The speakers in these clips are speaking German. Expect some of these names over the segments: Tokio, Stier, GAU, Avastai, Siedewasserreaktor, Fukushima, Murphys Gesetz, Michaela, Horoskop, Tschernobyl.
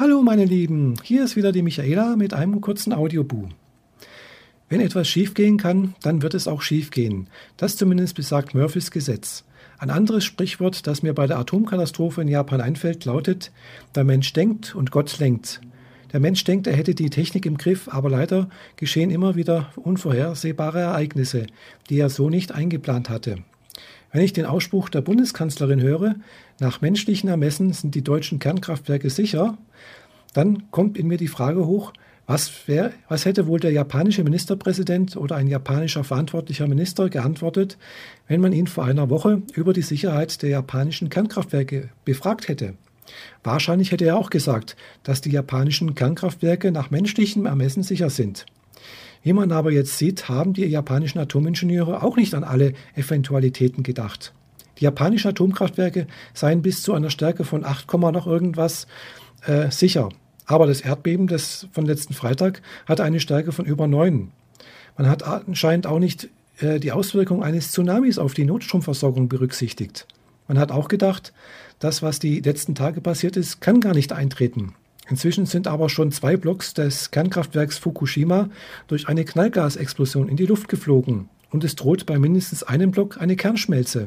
Hallo meine Lieben, hier ist wieder die Michaela mit einem kurzen Audioboom. Wenn etwas schiefgehen kann, dann wird es auch schiefgehen. Das zumindest besagt Murphys Gesetz. Ein anderes Sprichwort, das mir bei der Atomkatastrophe in Japan einfällt, lautet: Der Mensch denkt und Gott lenkt. Der Mensch denkt, er hätte die Technik im Griff, aber leider geschehen immer wieder unvorhersehbare Ereignisse, die er so nicht eingeplant hatte. Wenn ich den Ausspruch der Bundeskanzlerin höre, nach menschlichen Ermessen sind die deutschen Kernkraftwerke sicher, dann kommt in mir die Frage hoch, was hätte wohl der japanische Ministerpräsident oder ein japanischer verantwortlicher Minister geantwortet, wenn man ihn vor einer Woche über die Sicherheit der japanischen Kernkraftwerke befragt hätte? Wahrscheinlich hätte er auch gesagt, dass die japanischen Kernkraftwerke nach menschlichem Ermessen sicher sind. Wie man aber jetzt sieht, haben die japanischen Atomingenieure auch nicht an alle Eventualitäten gedacht. Die japanischen Atomkraftwerke seien bis zu einer Stärke von 8, noch irgendwas sicher. Aber das Erdbeben von letzten Freitag hatte eine Stärke von über 9. Man hat anscheinend auch nicht die Auswirkung eines Tsunamis auf die Notstromversorgung berücksichtigt. Man hat auch gedacht, das, was die letzten Tage passiert ist, kann gar nicht eintreten. Inzwischen sind aber schon 2 Blocks des Kernkraftwerks Fukushima durch eine Knallgasexplosion in die Luft geflogen und es droht bei mindestens einem Block eine Kernschmelze.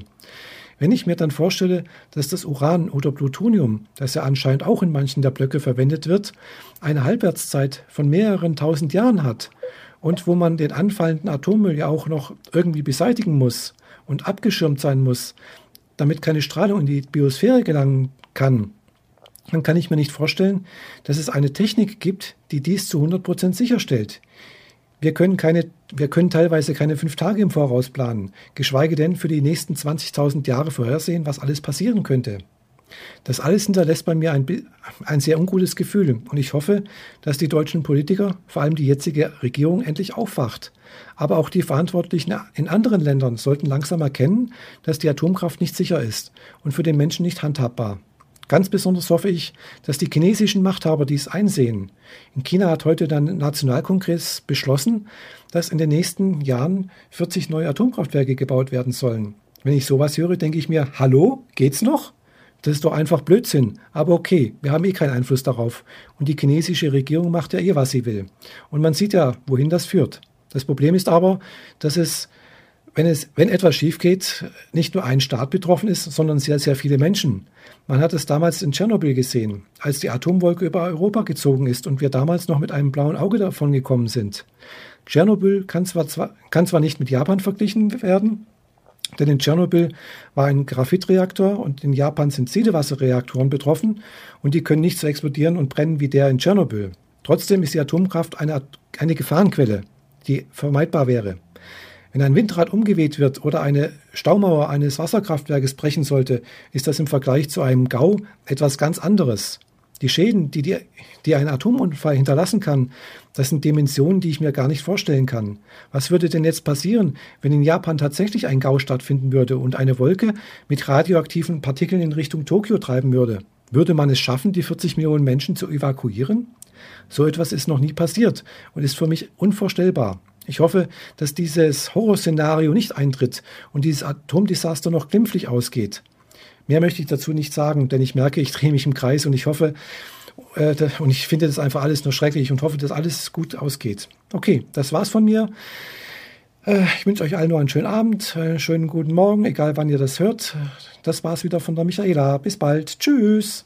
Wenn ich mir dann vorstelle, dass das Uran oder Plutonium, das ja anscheinend auch in manchen der Blöcke verwendet wird, eine Halbwertszeit von mehreren 1000 Jahren hat und wo man den anfallenden Atommüll ja auch noch irgendwie beseitigen muss und abgeschirmt sein muss, damit keine Strahlung in die Biosphäre gelangen kann, dann kann ich mir nicht vorstellen, dass es eine Technik gibt, die dies zu 100% sicherstellt. Wir können teilweise keine 5 Tage im Voraus planen, geschweige denn für die nächsten 20.000 Jahre vorhersehen, was alles passieren könnte. Das alles hinterlässt bei mir ein sehr ungutes Gefühl und ich hoffe, dass die deutschen Politiker, vor allem die jetzige Regierung, endlich aufwacht. Aber auch die Verantwortlichen in anderen Ländern sollten langsam erkennen, dass die Atomkraft nicht sicher ist und für den Menschen nicht handhabbar. Ganz besonders hoffe ich, dass die chinesischen Machthaber dies einsehen. In China hat heute der Nationalkongress beschlossen, dass in den nächsten Jahren 40 neue Atomkraftwerke gebaut werden sollen. Wenn ich sowas höre, denke ich mir, hallo, geht's noch? Das ist doch einfach Blödsinn. Aber okay, wir haben keinen Einfluss darauf. Und die chinesische Regierung macht ja was sie will. Und man sieht ja, wohin das führt. Das Problem ist aber, dass wenn etwas schief geht, nicht nur ein Staat betroffen ist, sondern sehr, sehr viele Menschen. Man hat es damals in Tschernobyl gesehen, als die Atomwolke über Europa gezogen ist und wir damals noch mit einem blauen Auge davon gekommen sind. Tschernobyl kann zwar nicht mit Japan verglichen werden, denn in Tschernobyl war ein Graphitreaktor und in Japan sind Siedewasserreaktoren betroffen und die können nicht so explodieren und brennen wie der in Tschernobyl. Trotzdem ist die Atomkraft eine Gefahrenquelle, die vermeidbar wäre. Wenn ein Windrad umgeweht wird oder eine Staumauer eines Wasserkraftwerkes brechen sollte, ist das im Vergleich zu einem GAU etwas ganz anderes. Die Schäden, die ein Atomunfall hinterlassen kann, das sind Dimensionen, die ich mir gar nicht vorstellen kann. Was würde denn jetzt passieren, wenn in Japan tatsächlich ein GAU stattfinden würde und eine Wolke mit radioaktiven Partikeln in Richtung Tokio treiben würde? Würde man es schaffen, die 40 Millionen Menschen zu evakuieren? So etwas ist noch nie passiert und ist für mich unvorstellbar. Ich hoffe, dass dieses Horrorszenario nicht eintritt und dieses Atomdesaster noch glimpflich ausgeht. Mehr möchte ich dazu nicht sagen, denn ich merke, ich drehe mich im Kreis und ich finde das einfach alles nur schrecklich und hoffe, dass alles gut ausgeht. Okay, das war's von mir. Ich wünsche euch allen noch einen schönen Abend, einen schönen guten Morgen, egal wann ihr das hört. Das war's wieder von der Michaela. Bis bald. Tschüss.